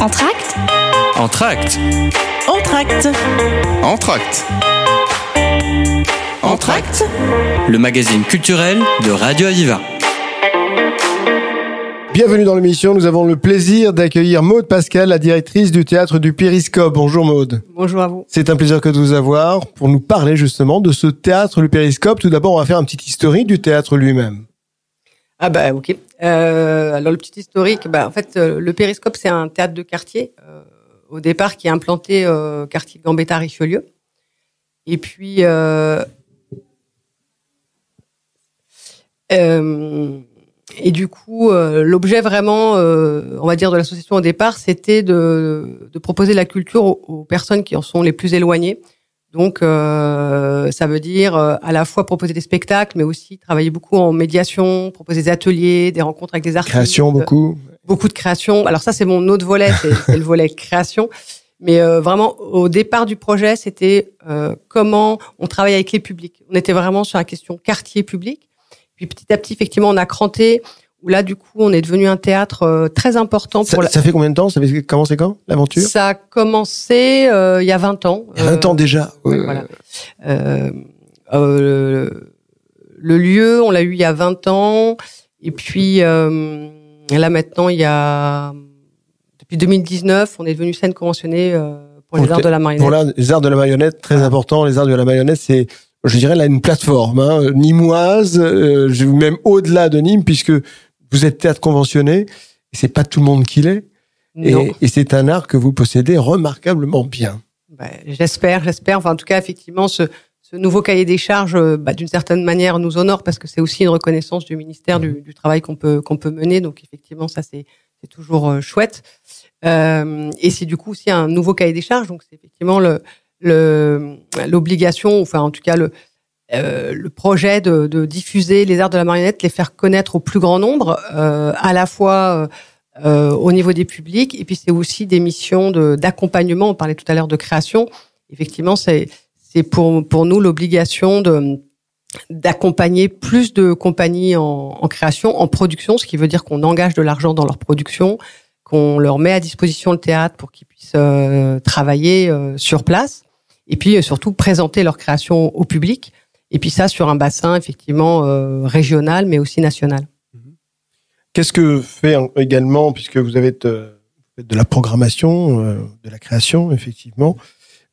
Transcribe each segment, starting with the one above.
Entracte. Entracte. Entracte. Entracte. Entracte. Le magazine culturel de Radio Aviva. Bienvenue dans l'émission, nous avons le plaisir d'accueillir Maud Pascal, la directrice du théâtre du Périscope. Bonjour Maud. Bonjour à vous. C'est un plaisir que de vous avoir pour nous parler justement de ce théâtre, le Périscope. Tout d'abord, on va faire un petit historique du théâtre lui-même. Ah bah ok. Alors le petit historique, en fait le Périscope c'est un théâtre de quartier au départ qui est implanté quartier Gambetta Richelieu. Et puis... et du coup, l'objet vraiment, on va dire, de l'association au départ, c'était de proposer la culture aux personnes qui en sont les plus éloignées. Donc, ça veut dire à la fois proposer des spectacles, mais aussi travailler beaucoup en médiation, proposer des ateliers, des rencontres avec des artistes. Création, beaucoup. Beaucoup de création. Alors ça, c'est mon autre volet, c'est le volet création. Mais vraiment, au départ du projet, c'était comment on travaille avec les publics. On était vraiment sur la question quartier-public. Puis petit à petit, effectivement, on a cranté, où là, du coup, on est devenu un théâtre très important. Pour ça fait combien de temps? Ça a commencé quand, l'aventure? Ça a commencé il y a 20 ans. 20 ans déjà. Ouais, voilà. Le lieu, on l'a eu il y a 20 ans. Et puis, là, maintenant, il y a... Depuis 2019, on est devenu scène conventionnée pour les arts de la marionnette. Pour les arts de la marionnette, très important. Les arts de la marionnette, c'est... Je dirais là une plateforme nîmoise, même au-delà de Nîmes, puisque vous êtes théâtre conventionné, et c'est pas tout le monde qui l'est, et c'est un art que vous possédez remarquablement bien. J'espère. Enfin, en tout cas, effectivement, ce nouveau cahier des charges, d'une certaine manière, nous honore parce que c'est aussi une reconnaissance du ministère du travail qu'on peut mener. Donc, effectivement, ça c'est toujours chouette. Et c'est du coup aussi un nouveau cahier des charges. Donc, c'est effectivement l'obligation, enfin en tout cas le projet de diffuser les arts de la marionnette, les faire connaître au plus grand nombre, à la fois au niveau des publics, et puis c'est aussi des missions d'accompagnement. On parlait tout à l'heure de création. Effectivement, c'est pour nous l'obligation d'accompagner plus de compagnies en création, en production, ce qui veut dire qu'on engage de l'argent dans leur production, qu'on leur met à disposition le théâtre pour qu'ils puissent travailler sur place. Et puis, surtout, présenter leur création au public. Et puis ça, sur un bassin, effectivement, régional, mais aussi national. Qu'est-ce que fait également, puisque vous avez de la programmation, de la création, effectivement.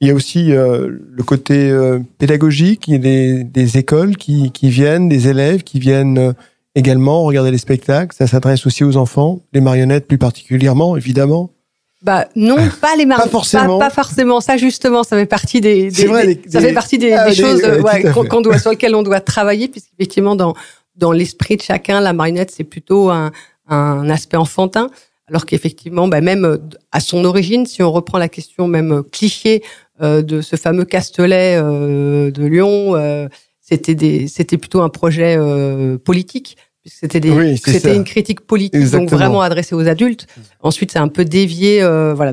Il y a aussi le côté pédagogique. Il y a des écoles qui viennent, des élèves qui viennent également regarder les spectacles. Ça s'adresse aussi aux enfants, les marionnettes plus particulièrement, évidemment. Non, pas les marionnettes. Pas forcément. Ça, justement, ça fait partie des choses sur lesquelles on doit travailler, puisqu'effectivement, dans l'esprit de chacun, la marionnette, c'est plutôt un aspect enfantin. Alors qu'effectivement, même à son origine, si on reprend la question même cliché de ce fameux Castelet de Lyon, c'était plutôt un projet politique. C'était une critique politique. Exactement. Donc vraiment adressée aux adultes. Ensuite, c'est un peu dévié.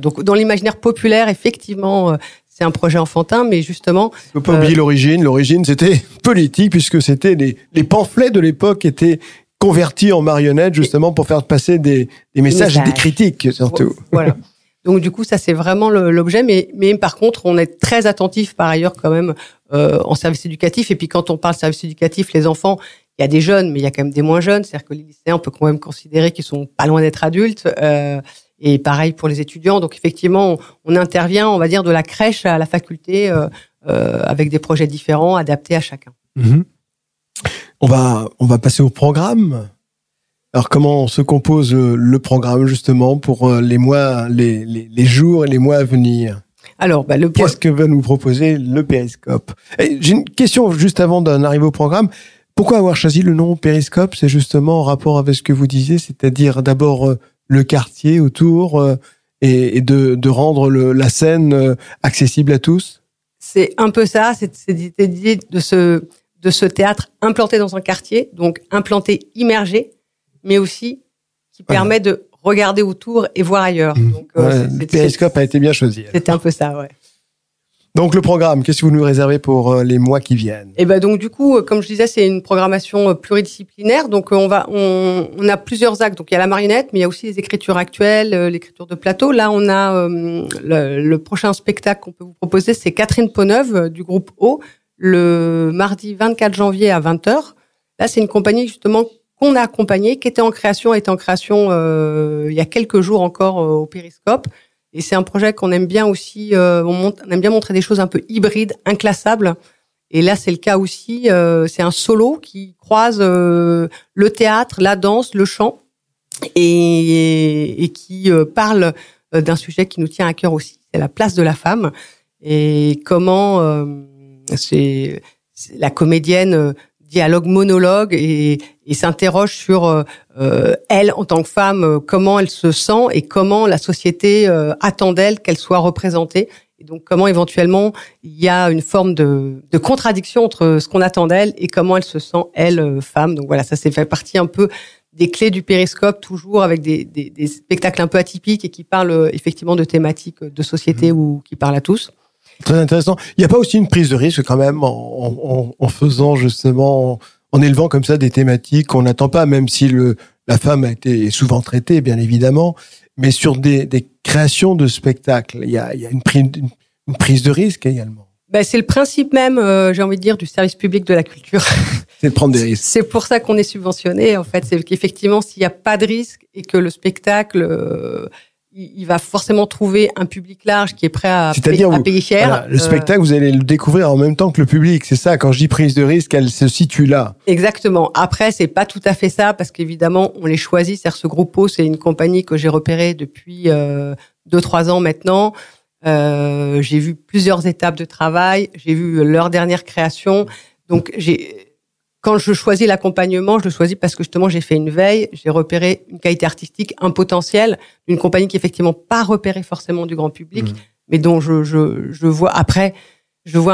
Donc dans l'imaginaire populaire, effectivement, c'est un projet enfantin, mais justement. On peut pas oublier l'origine. L'origine, c'était politique puisque c'était les pamphlets de l'époque étaient convertis en marionnettes justement pour faire passer des messages et des critiques surtout. Voilà. Donc du coup, ça c'est vraiment l'objet, mais par contre, on est très attentif par ailleurs quand même en service éducatif. Et puis quand on parle service éducatif, les enfants. Il y a des jeunes, mais il y a quand même des moins jeunes. C'est-à-dire que les lycéens, on peut quand même considérer qu'ils sont pas loin d'être adultes. Et pareil pour les étudiants. Donc, effectivement, on intervient, on va dire, de la crèche à la faculté avec des projets différents, adaptés à chacun. On va passer au programme. Alors, comment se compose le programme, justement, pour les mois, les jours et les mois à venir ? Alors, qu'est-ce que va nous proposer le Périscope ? Et j'ai une question juste avant d'en arriver au programme. Pourquoi avoir choisi le nom Périscope ? C'est justement en rapport avec ce que vous disiez, c'est-à-dire d'abord le quartier autour et de rendre la scène accessible à tous. C'est un peu ça, c'est l'idée de ce théâtre implanté dans un quartier, donc implanté, immergé, mais aussi qui permet de regarder autour et voir ailleurs. Donc, le Périscope a été bien choisi. C'était un peu ça, ouais. Donc le programme, qu'est-ce que vous nous réservez pour les mois qui viennent ? Et ben donc du coup, comme je disais, c'est une programmation pluridisciplinaire. Donc on a plusieurs actes. Donc il y a la marionnette, mais il y a aussi les écritures actuelles, l'écriture de plateau. Là, on a le prochain spectacle qu'on peut vous proposer, c'est Catherine Poneuve du groupe O, le mardi 24 janvier à 20h. Là, c'est une compagnie justement qu'on a accompagnée, qui était en création il y a quelques jours encore au Périscope. Et c'est un projet qu'on aime bien aussi, on aime bien montrer des choses un peu hybrides, inclassables. Et là, c'est le cas aussi. C'est un solo qui croise le théâtre, la danse, le chant, et qui parle d'un sujet qui nous tient à cœur aussi, c'est la place de la femme. Et comment c'est la comédienne dialogue, monologue, et s'interroge sur elle, en tant que femme, comment elle se sent et comment la société attend d'elle qu'elle soit représentée. Et donc, comment éventuellement, il y a une forme de contradiction entre ce qu'on attend d'elle et comment elle se sent, elle, femme. Donc voilà, ça fait partie un peu des clés du Périscope, toujours avec des spectacles un peu atypiques et qui parlent effectivement de thématiques de société ou qui parlent à tous. Très intéressant. Il n'y a pas aussi une prise de risque quand même en faisant justement, en élevant comme ça des thématiques qu'on n'attend pas, même si la femme a été souvent traitée, bien évidemment, mais sur des créations de spectacles, il y a une prise de risque également. Ben, c'est le principe même, j'ai envie de dire, du service public de la culture. C'est de prendre des risques. C'est pour ça qu'on est subventionné, en fait. C'est qu'effectivement, s'il n'y a pas de risque et que le spectacle... il va forcément trouver un public large qui est prêt à payer cher. Voilà, le spectacle, vous allez le découvrir en même temps que le public. C'est ça, quand je dis prise de risque, elle se situe là. Exactement. Après, c'est pas tout à fait ça, parce qu'évidemment, on les choisit. C'est-à-dire, ce groupe O, c'est une compagnie que j'ai repérée depuis 2-3 ans maintenant. J'ai vu plusieurs étapes de travail. J'ai vu leur dernière création. Donc, quand je choisis l'accompagnement, je le choisis parce que justement, j'ai fait une veille, j'ai repéré une qualité artistique, un potentiel d'une compagnie qui est effectivement pas repérée forcément du grand public, mais dont je vois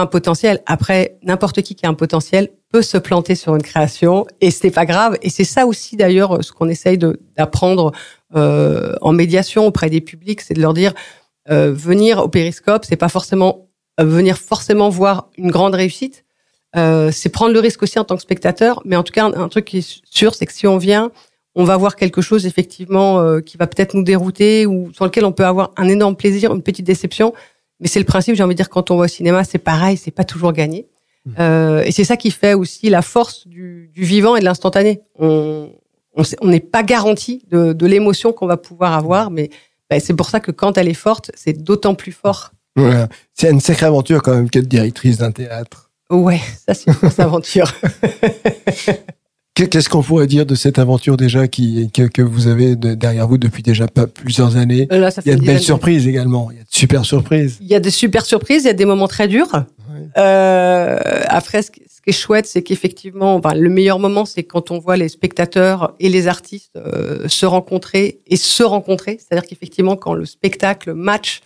un potentiel. Après, n'importe qui a un potentiel peut se planter sur une création et c'est pas grave. Et c'est ça aussi d'ailleurs ce qu'on essaye d'apprendre en médiation auprès des publics, c'est de leur dire venir au Périscope, c'est pas forcément venir forcément voir une grande réussite. C'est prendre le risque aussi en tant que spectateur, mais en tout cas un truc qui est sûr, c'est que si on vient, on va voir quelque chose effectivement qui va peut-être nous dérouter ou sur lequel on peut avoir un énorme plaisir, une petite déception, mais c'est le principe, j'ai envie de dire, quand on va au cinéma, c'est pareil, c'est pas toujours gagné. Et c'est ça qui fait aussi la force du vivant et de l'instantané. On n'est pas garanti de l'émotion qu'on va pouvoir avoir, mais c'est pour ça que quand elle est forte, c'est d'autant plus fort. Ouais. C'est une sacrée aventure quand même qu'être directrice d'un théâtre. Ouais, ça c'est une grosse aventure. Qu'est-ce qu'on pourrait dire de cette aventure déjà que vous avez derrière vous depuis déjà pas plusieurs années ? Là, il y a de belles surprises également, il y a de super surprises. Il y a des super surprises, il y a des moments très durs. Ouais. Après, ce qui est chouette, c'est qu'effectivement, le meilleur moment, c'est quand on voit les spectateurs et les artistes se rencontrer. C'est-à-dire qu'effectivement, quand le spectacle match,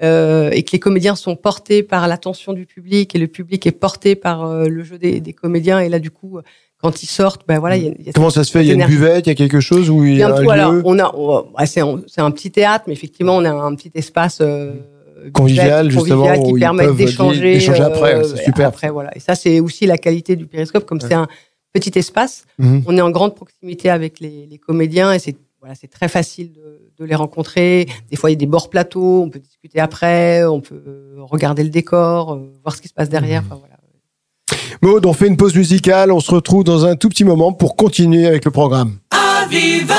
et que les comédiens sont portés par l'attention du public et le public est porté par le jeu des comédiens, et là du coup quand ils sortent, il y a comment ça se fait, il y a une buvette, il y a quelque chose où il y a un lieu. Alors, c'est un petit théâtre, mais effectivement on a un petit espace convivial justement qui permet d'échanger après, c'est super. Après, et ça c'est aussi la qualité du Périscope, comme c'est un petit espace, on est en grande proximité avec les comédiens et c'est très facile de les rencontrer. Des fois, il y a des bords plateaux, on peut discuter après, on peut regarder le décor, voir ce qui se passe derrière. Maud, on fait une pause musicale, on se retrouve dans un tout petit moment pour continuer avec le programme. Aviva !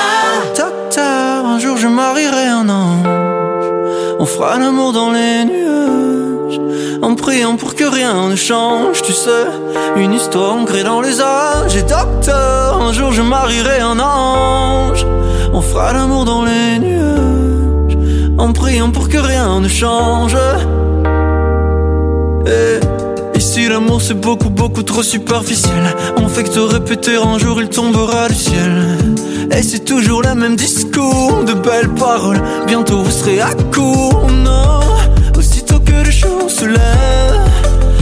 Docteur, un jour je marierai un ange, on fera l'amour dans les nuages, en priant pour que rien ne change, tu sais, une histoire ancrée dans les âges. Et docteur, un jour je marierai un ange, on fera l'amour dans les nuages, en priant pour que rien ne change. Et ici l'amour c'est beaucoup, beaucoup trop superficiel. On fait que te répéter, un jour il tombera du ciel. Et c'est toujours le même discours, de belles paroles, bientôt vous serez à court. Non, aussitôt que le jour se lève,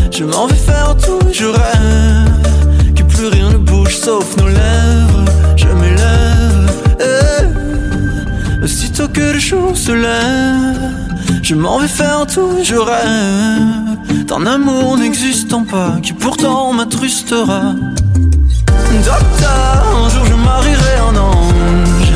je m'en vais faire tout, je rêve que plus rien ne bouge sauf nos lèvres. Je m'élève aussitôt que le jour se lève, Je m'en vais faire tout, je rêve d'un amour n'existant pas, qui pourtant m'attrustera. Docteur, un jour je marierai un ange,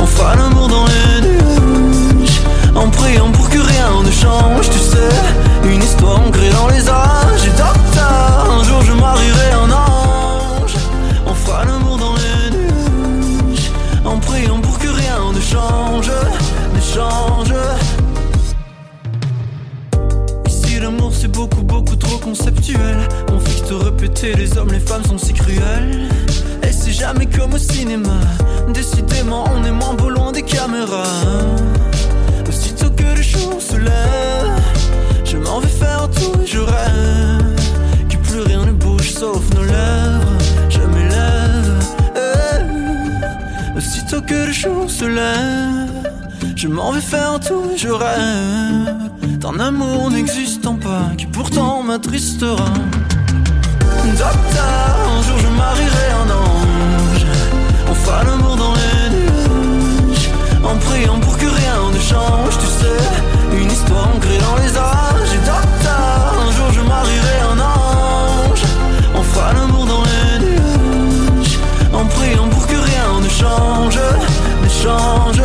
on fera l'amour dans les nuages, en priant pour que rien ne change, tu sais, une histoire ancrée dans les âges. Et docteur, un jour je marierai un ange, on fera l'amour dans les nuages, en priant pour que rien ne change, ne change. L'amour c'est beaucoup, beaucoup trop conceptuel. On fait que te répéter, les hommes, les femmes sont si cruels. Et c'est jamais comme au cinéma. Décidément on est moins beau loin des caméras. Aussitôt que le jour se lève, je m'en vais faire tout, je rêve que plus rien ne bouge sauf nos lèvres. Je m'élève aussitôt que le jour se lève, je m'en vais faire tout, je rêve d'un amour n'existant pas, qui pourtant m'attristera. Docteur, un jour je marierai un ange, on fera l'amour dans les nuages, en priant pour que rien ne change, tu sais, une histoire ancrée dans les âges. Et docteur, un jour je marierai un ange, on fera l'amour dans les nuages, en priant pour que rien ne change, ne change.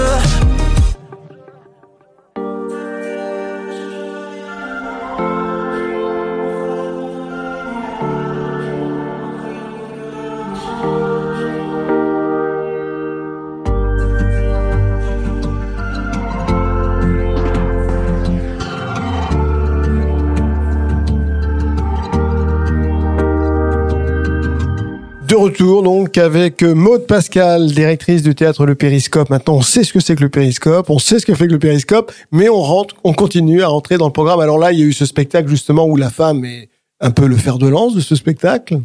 De retour donc avec Maud Pascal, directrice du théâtre Le Périscope. Maintenant, on sait ce que c'est que le Périscope, on sait ce que fait que le Périscope, mais on rentre, on continue à rentrer dans le programme. Alors là, il y a eu ce spectacle justement où la femme est un peu le fer de lance de ce spectacle.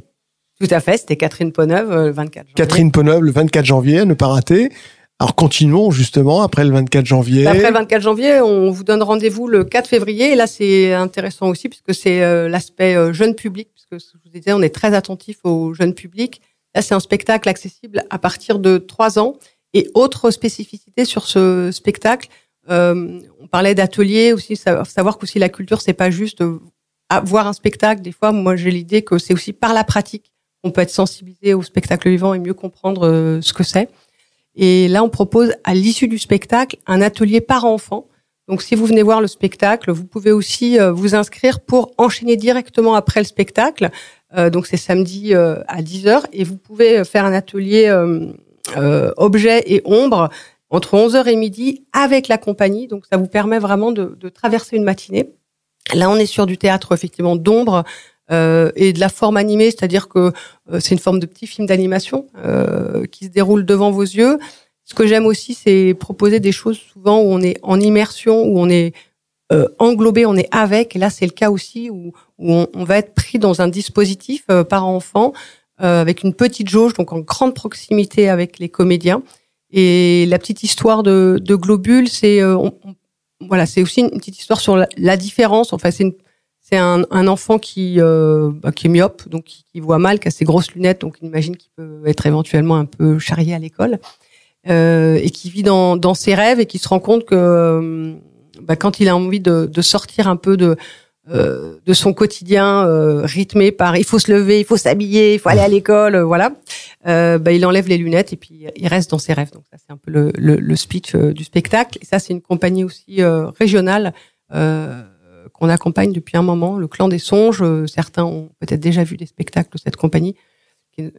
Tout à fait, c'était Catherine Poneuve le 24 janvier. Catherine Poneuve le 24 janvier, à ne pas rater. Alors continuons justement après le 24 janvier. Après le 24 janvier, on vous donne rendez-vous le 4 février. Et là, c'est intéressant aussi puisque c'est l'aspect jeune public. Que je vous disais, on est très attentif au jeune public. Là, c'est un spectacle accessible à partir de 3 ans. Et autre spécificité sur ce spectacle, on parlait d'ateliers aussi, savoir qu'aussi la culture, c'est pas juste voir un spectacle. Des fois, moi, j'ai l'idée que c'est aussi par la pratique qu'on peut être sensibilisé au spectacle vivant et mieux comprendre ce que c'est. Et là, on propose à l'issue du spectacle un atelier parent-enfant. Donc, si vous venez voir le spectacle, vous pouvez aussi vous inscrire pour enchaîner directement après le spectacle. Donc, c'est samedi à 10h. Et vous pouvez faire un atelier objet et ombre entre 11h et midi avec la compagnie. Donc, ça vous permet vraiment de traverser une matinée. Là, on est sur du théâtre, effectivement, d'ombre et de la forme animée. C'est-à-dire que c'est une forme de petit film d'animation qui se déroule devant vos yeux. Ce que j'aime aussi, c'est proposer des choses souvent où on est en immersion, où on est englobé, on est avec. Et là, c'est le cas aussi où on va être pris dans un dispositif parent-enfant avec une petite jauge, donc en grande proximité avec les comédiens. Et la petite histoire de Globule, c'est voilà, c'est aussi une petite histoire sur la différence. Enfin, c'est un enfant qui est myope, donc qui voit mal, qui a ses grosses lunettes, donc on imagine qu'il peut être éventuellement un peu charrié à l'école. Et qui vit dans ses rêves et qui se rend compte que quand il a envie de sortir un peu de son quotidien rythmé par il faut se lever, il faut s'habiller, il faut aller à l'école, voilà, il enlève les lunettes et puis il reste dans ses rêves. Donc ça c'est un peu le speech du spectacle. Et ça c'est une compagnie aussi régionale qu'on accompagne depuis un moment, le Clan des Songes. Certains ont peut-être déjà vu des spectacles de cette compagnie.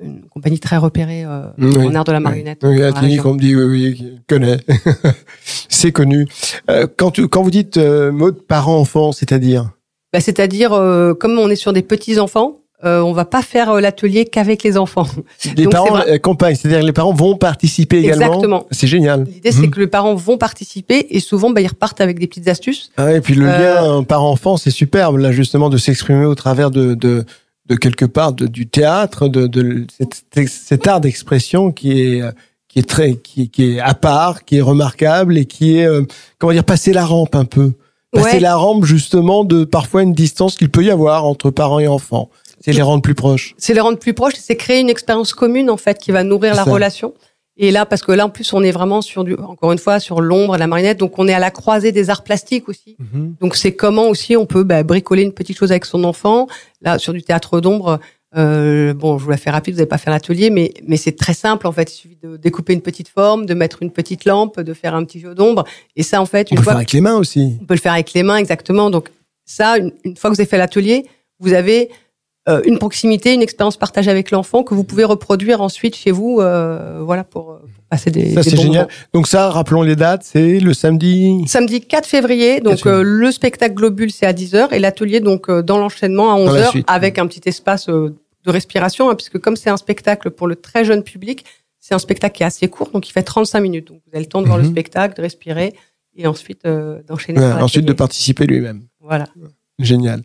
Une compagnie très repérée en art de la marionnette. Oui, Atini, qu'on me dit, oui, connaît. C'est connu. Quand vous dites mode parent-enfant, c'est-à-dire c'est-à-dire, comme on est sur des petits-enfants, on va pas faire l'atelier qu'avec les enfants. Les donc, parents accompagnent, c'est-à-dire les parents vont participer également. Exactement. C'est génial. L'idée, c'est que les parents vont participer et souvent, ils repartent avec des petites astuces. Ah, et puis le lien parent-enfant, c'est superbe, là, justement, de s'exprimer au travers de quelque part du théâtre, de cet art d'expression qui est à part, qui est remarquable et qui est passer la rampe un peu, la rampe justement de parfois une distance qu'il peut y avoir entre parents et enfants. C'est les rendre plus proches. C'est les rendre plus proches, c'est créer une expérience commune en fait qui va nourrir la relation. Et là, parce que là, en plus, on est vraiment sur du, encore une fois, sur l'ombre, la marionnette. Donc, on est à la croisée des arts plastiques aussi. Mmh. Donc, c'est comment aussi on peut bricoler une petite chose avec son enfant. Là, sur du théâtre d'ombre, bon, je vous la fais rapide, vous n'allez pas faire l'atelier, mais c'est très simple, en fait. Il suffit de découper une petite forme, de mettre une petite lampe, de faire un petit jeu d'ombre. Et ça, en fait, on peut le faire avec les mains aussi. On peut le faire avec les mains, exactement. Donc, ça, une fois que vous avez fait l'atelier, vous avez une proximité, une expérience partagée avec l'enfant que vous pouvez reproduire ensuite chez vous, voilà, pour passer des bons moments. Ça, c'est génial. Donc ça, rappelons les dates, c'est le samedi... Samedi 4 février, donc le spectacle Globule, c'est à 10h, et l'atelier, donc dans l'enchaînement, à 11h, avec un petit espace de respiration, hein, puisque comme c'est un spectacle pour le très jeune public, c'est un spectacle qui est assez court, donc il fait 35 minutes. Donc vous avez le temps de voir le spectacle, de respirer, et ensuite d'enchaîner. Ouais, ensuite de participer lui-même. Voilà. Génial.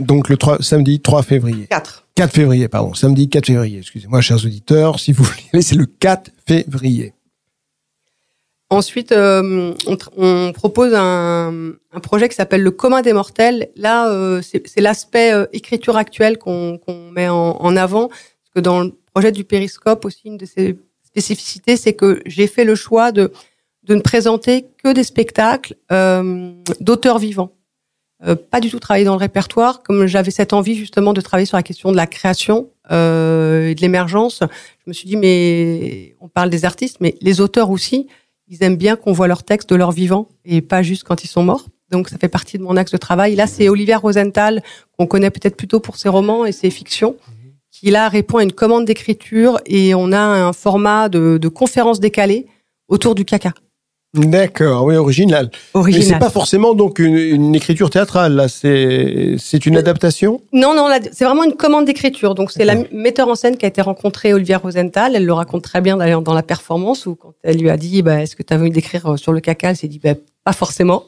Donc, le samedi 3 février. 4 février, pardon. Samedi 4 février. Excusez-moi, chers auditeurs, si vous voulez, c'est le 4 février. Ensuite, on propose un projet qui s'appelle Le commun des mortels. Là, c'est l'aspect écriture actuelle qu'on met en avant. Parce que dans le projet du Périscope, aussi, une de ses spécificités, c'est que j'ai fait le choix de ne présenter que des spectacles d'auteurs vivants. Pas du tout travailler dans le répertoire, comme j'avais cette envie justement de travailler sur la question de la création et de l'émergence. Je me suis dit, mais on parle des artistes, mais les auteurs aussi, ils aiment bien qu'on voit leurs textes de leur vivant et pas juste quand ils sont morts. Donc ça fait partie de mon axe de travail. Là, c'est Olivia Rosenthal, qu'on connaît peut-être plutôt pour ses romans et ses fictions, qui là répond à une commande d'écriture, et on a un format de conférence décalée autour du caca. D'accord, oui, original. Mais c'est pas forcément donc une écriture théâtrale, là, c'est une adaptation ? Non, là, c'est vraiment une commande d'écriture. Donc c'est la metteur en scène qui a été rencontrée, Olivia Rosenthal. Elle le raconte très bien d'ailleurs dans la performance, où quand elle lui a dit est-ce que tu as voulu d'écrire sur le caca, elle s'est dit pas forcément.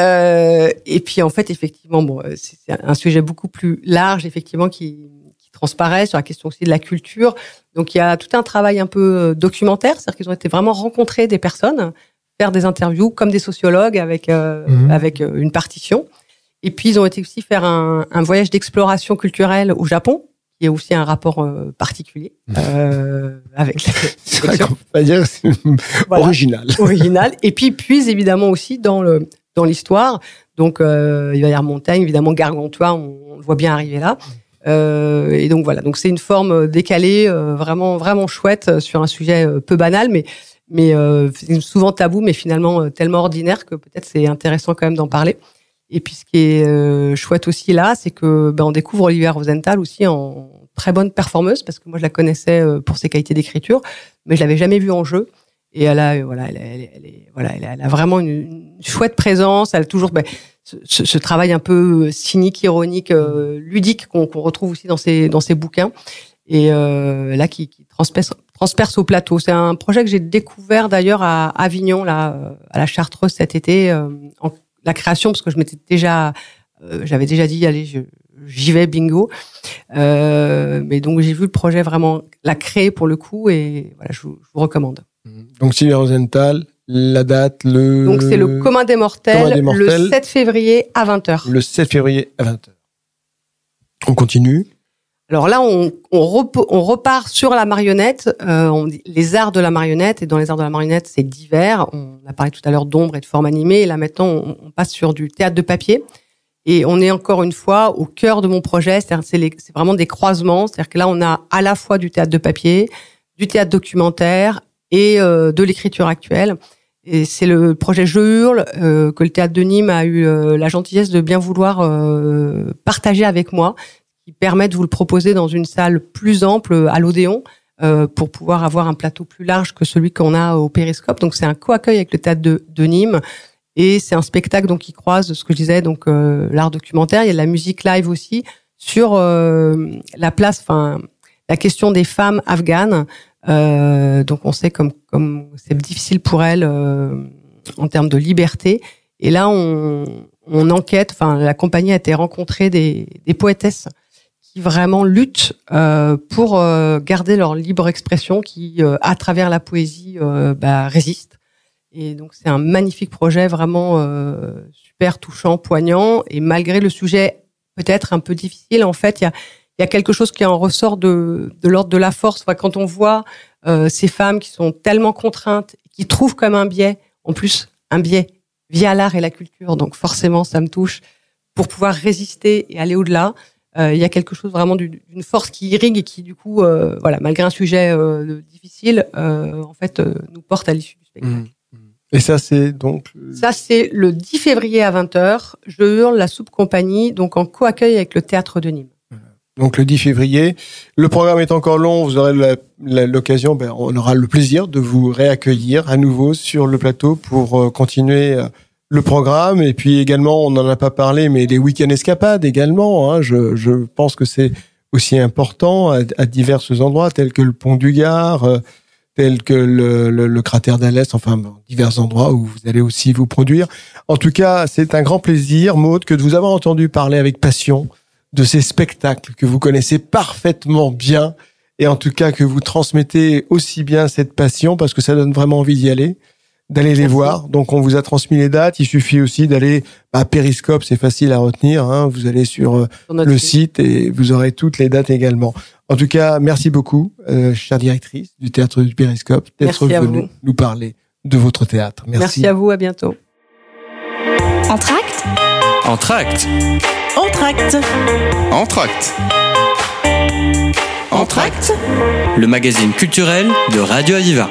Et puis en fait effectivement, bon, c'est un sujet beaucoup plus large effectivement qui transparaît sur la question aussi de la culture. Donc il y a tout un travail un peu documentaire, c'est-à-dire qu'ils ont été vraiment rencontrés des personnes, faire des interviews comme des sociologues avec une partition. Et puis, ils ont été aussi faire un voyage d'exploration culturelle au Japon, qui est aussi un rapport particulier avec la sélection. Voilà. Original. Et puis, ils puisent évidemment aussi dans l'histoire. Donc, il va y avoir Montaigne, évidemment, Gargantua, on le voit bien arriver là. Et donc, voilà. Donc, c'est une forme décalée, vraiment, vraiment chouette, sur un sujet peu banal, mais souvent tabou, mais finalement tellement ordinaire que peut-être c'est intéressant quand même d'en parler. Et puis ce qui est chouette aussi là, c'est que on découvre Olivia Rosenthal aussi en très bonne performeuse, parce que moi je la connaissais pour ses qualités d'écriture, mais je l'avais jamais vue en jeu. Et elle a vraiment une chouette présence. Elle a toujours ce travail un peu cynique, ironique, ludique qu'on retrouve aussi dans ses bouquins. Et là qui transperce au plateau. C'est un projet que j'ai découvert d'ailleurs à Avignon, là, à la Chartreuse cet été, en la création, parce que je m'étais déjà, j'avais déjà dit, allez, j'y vais, bingo. Mais donc j'ai vu le projet vraiment la créer pour le coup, et voilà, je vous recommande. Donc Sylvia Rosenthal, la date, donc c'est le commun des mortels, le 7 février à 20h. Le 7 février à 20h. On continue. Alors là, on repart sur la marionnette, les arts de la marionnette, et dans les arts de la marionnette, c'est divers. On a parlé tout à l'heure d'ombre et de forme animée, et là maintenant, on passe sur du théâtre de papier, et on est encore une fois au cœur de mon projet, c'est-à-dire c'est vraiment des croisements, c'est-à-dire que là, on a à la fois du théâtre de papier, du théâtre documentaire, et de l'écriture actuelle. Et c'est le projet Je Hurle que le Théâtre de Nîmes a eu la gentillesse de bien vouloir partager avec moi, qui permet de vous le proposer dans une salle plus ample à l'Odéon, pour pouvoir avoir un plateau plus large que celui qu'on a au Périscope. Donc c'est un co-accueil avec le Théâtre de Nîmes, et c'est un spectacle donc qui croise ce que je disais, donc l'art documentaire, il y a de la musique live aussi sur la question des femmes afghanes. Donc on sait comme c'est difficile pour elles en termes de liberté, et là on enquête, la compagnie a été rencontrer des poétesses qui vraiment luttent pour garder leur libre expression, qui à travers la poésie résiste. Et donc c'est un magnifique projet, vraiment super touchant, poignant, et malgré le sujet peut-être un peu difficile, en fait, il y a il y a quelque chose qui en ressort de l'ordre de la force. Enfin, quand on voit ces femmes qui sont tellement contraintes, qui trouvent comme un biais, en plus un biais via l'art et la culture, donc forcément ça me touche, pour pouvoir résister et aller au-delà, il y a quelque chose vraiment d'une force qui irrigue et qui du coup, voilà, malgré un sujet difficile, en fait nous porte à l'issue du spectacle. Et ça, c'est donc... Ça, c'est le 10 février à 20h. Je hurle la Soupe Compagnie, donc en co-accueil avec le Théâtre de Nîmes. Donc le 10 février. Le programme est encore long. Vous aurez l'occasion, on aura le plaisir de vous réaccueillir à nouveau sur le plateau pour continuer le programme. Et puis également, on n'en a pas parlé, mais les week-ends escapades également. Hein. Je pense que c'est aussi important à divers endroits, tels que le Pont du Gard... tel que le cratère d'Alès, enfin divers endroits où vous allez aussi vous produire. En tout cas, c'est un grand plaisir, Maud, que de vous avoir entendu parler avec passion de ces spectacles que vous connaissez parfaitement bien et en tout cas que vous transmettez aussi bien cette passion parce que ça donne vraiment envie d'y aller, d'aller les voir. Donc, on vous a transmis les dates. Il suffit aussi d'aller à Périscope, c'est facile à retenir. Hein. Vous allez sur le site et vous aurez toutes les dates également. En tout cas, merci beaucoup, chère directrice du Théâtre du Périscope, d'être venue nous parler de votre théâtre. Merci à vous, à bientôt. Entracte. Entracte. Entracte. Entracte. Entracte. Le magazine culturel de Radio Aviva.